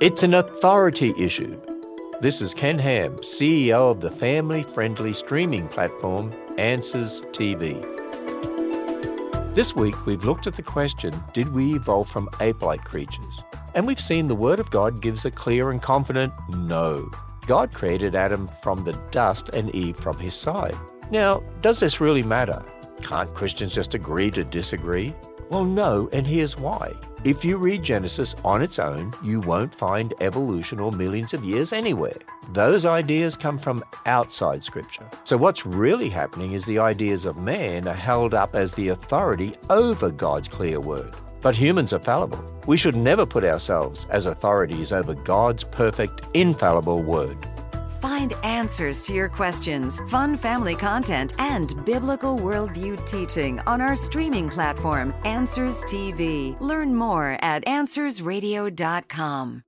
It's an authority issue. This is Ken Ham, CEO of the family-friendly streaming platform Answers TV. This week, we've looked at the question, did we evolve from ape-like creatures? And we've seen the Word of God gives a clear and confident no. God created Adam from the dust and Eve from his side. Now, does this really matter? Can't Christians just agree to disagree? Well, no, and here's why. If you read Genesis on its own, you won't find evolution or millions of years anywhere. Those ideas come from outside Scripture. So what's really happening is the ideas of man are held up as the authority over God's clear word. But humans are fallible. We should never put ourselves as authorities over God's perfect, infallible word. Find answers to your questions, fun family content, and biblical worldview teaching on our streaming platform, Answers TV. Learn more at AnswersRadio.com.